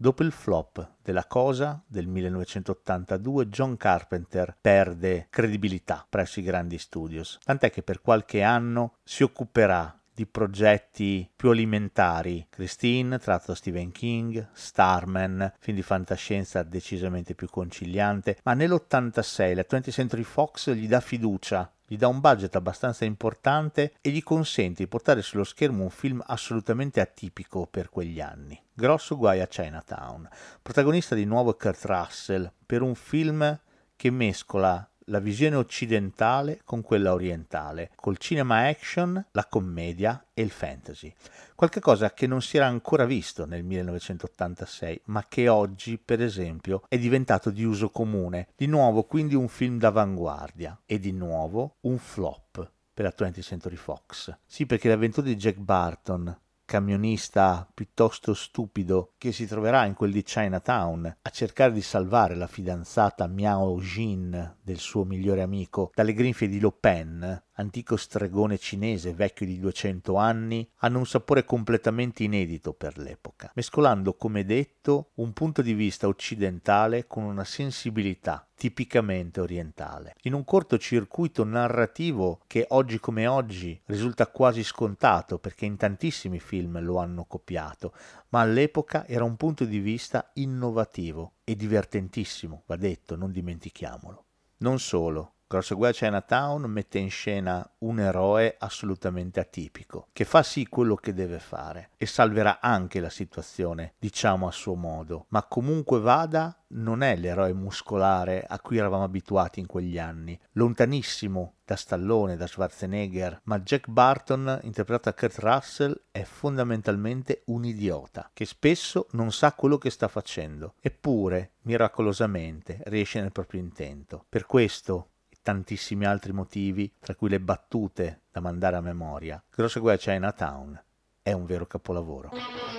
Dopo il flop della Cosa del 1982, John Carpenter perde credibilità presso i grandi studios, tant'è che per qualche anno si occuperà di progetti più alimentari. Christine, tratto da Stephen King, Starman, film di fantascienza decisamente più conciliante, ma nell'86 la 20th Century Fox gli dà fiducia, gli dà un budget abbastanza importante e gli consente di portare sullo schermo un film assolutamente atipico per quegli anni. Grosso guai a Chinatown, protagonista di nuovo Kurt Russell, per un film che mescola la visione occidentale con quella orientale, col cinema action, la commedia e il fantasy. Qualcosa che non si era ancora visto nel 1986, ma che oggi, per esempio, è diventato di uso comune. Di nuovo, quindi, un film d'avanguardia e di nuovo un flop per la 20th Century Fox. Sì, perché l'avventura di Jack Burton, camionista piuttosto stupido che si troverà in quel di Chinatown a cercare di salvare la fidanzata Miao Jin del suo migliore amico dalle grinfie di Lo Pen, antico stregone cinese vecchio di 200 anni, hanno un sapore completamente inedito per l'epoca, mescolando, come detto, un punto di vista occidentale con una sensibilità tipicamente orientale, in un cortocircuito narrativo che oggi come oggi risulta quasi scontato perché in tantissimi film lo hanno copiato, ma all'epoca era un punto di vista innovativo e divertentissimo, va detto, non dimentichiamolo. Non solo, Grosso guai a Chinatown mette in scena un eroe assolutamente atipico, che fa sì quello che deve fare e salverà anche la situazione, diciamo a suo modo, ma comunque vada non è l'eroe muscolare a cui eravamo abituati in quegli anni, lontanissimo da Stallone, da Schwarzenegger, ma Jack Burton, interpretato da Kurt Russell, è fondamentalmente un idiota che spesso non sa quello che sta facendo, eppure miracolosamente riesce nel proprio intento. Per questo tantissimi altri motivi, tra cui le battute da mandare a memoria, Grosso guai a Chinatown è un vero capolavoro.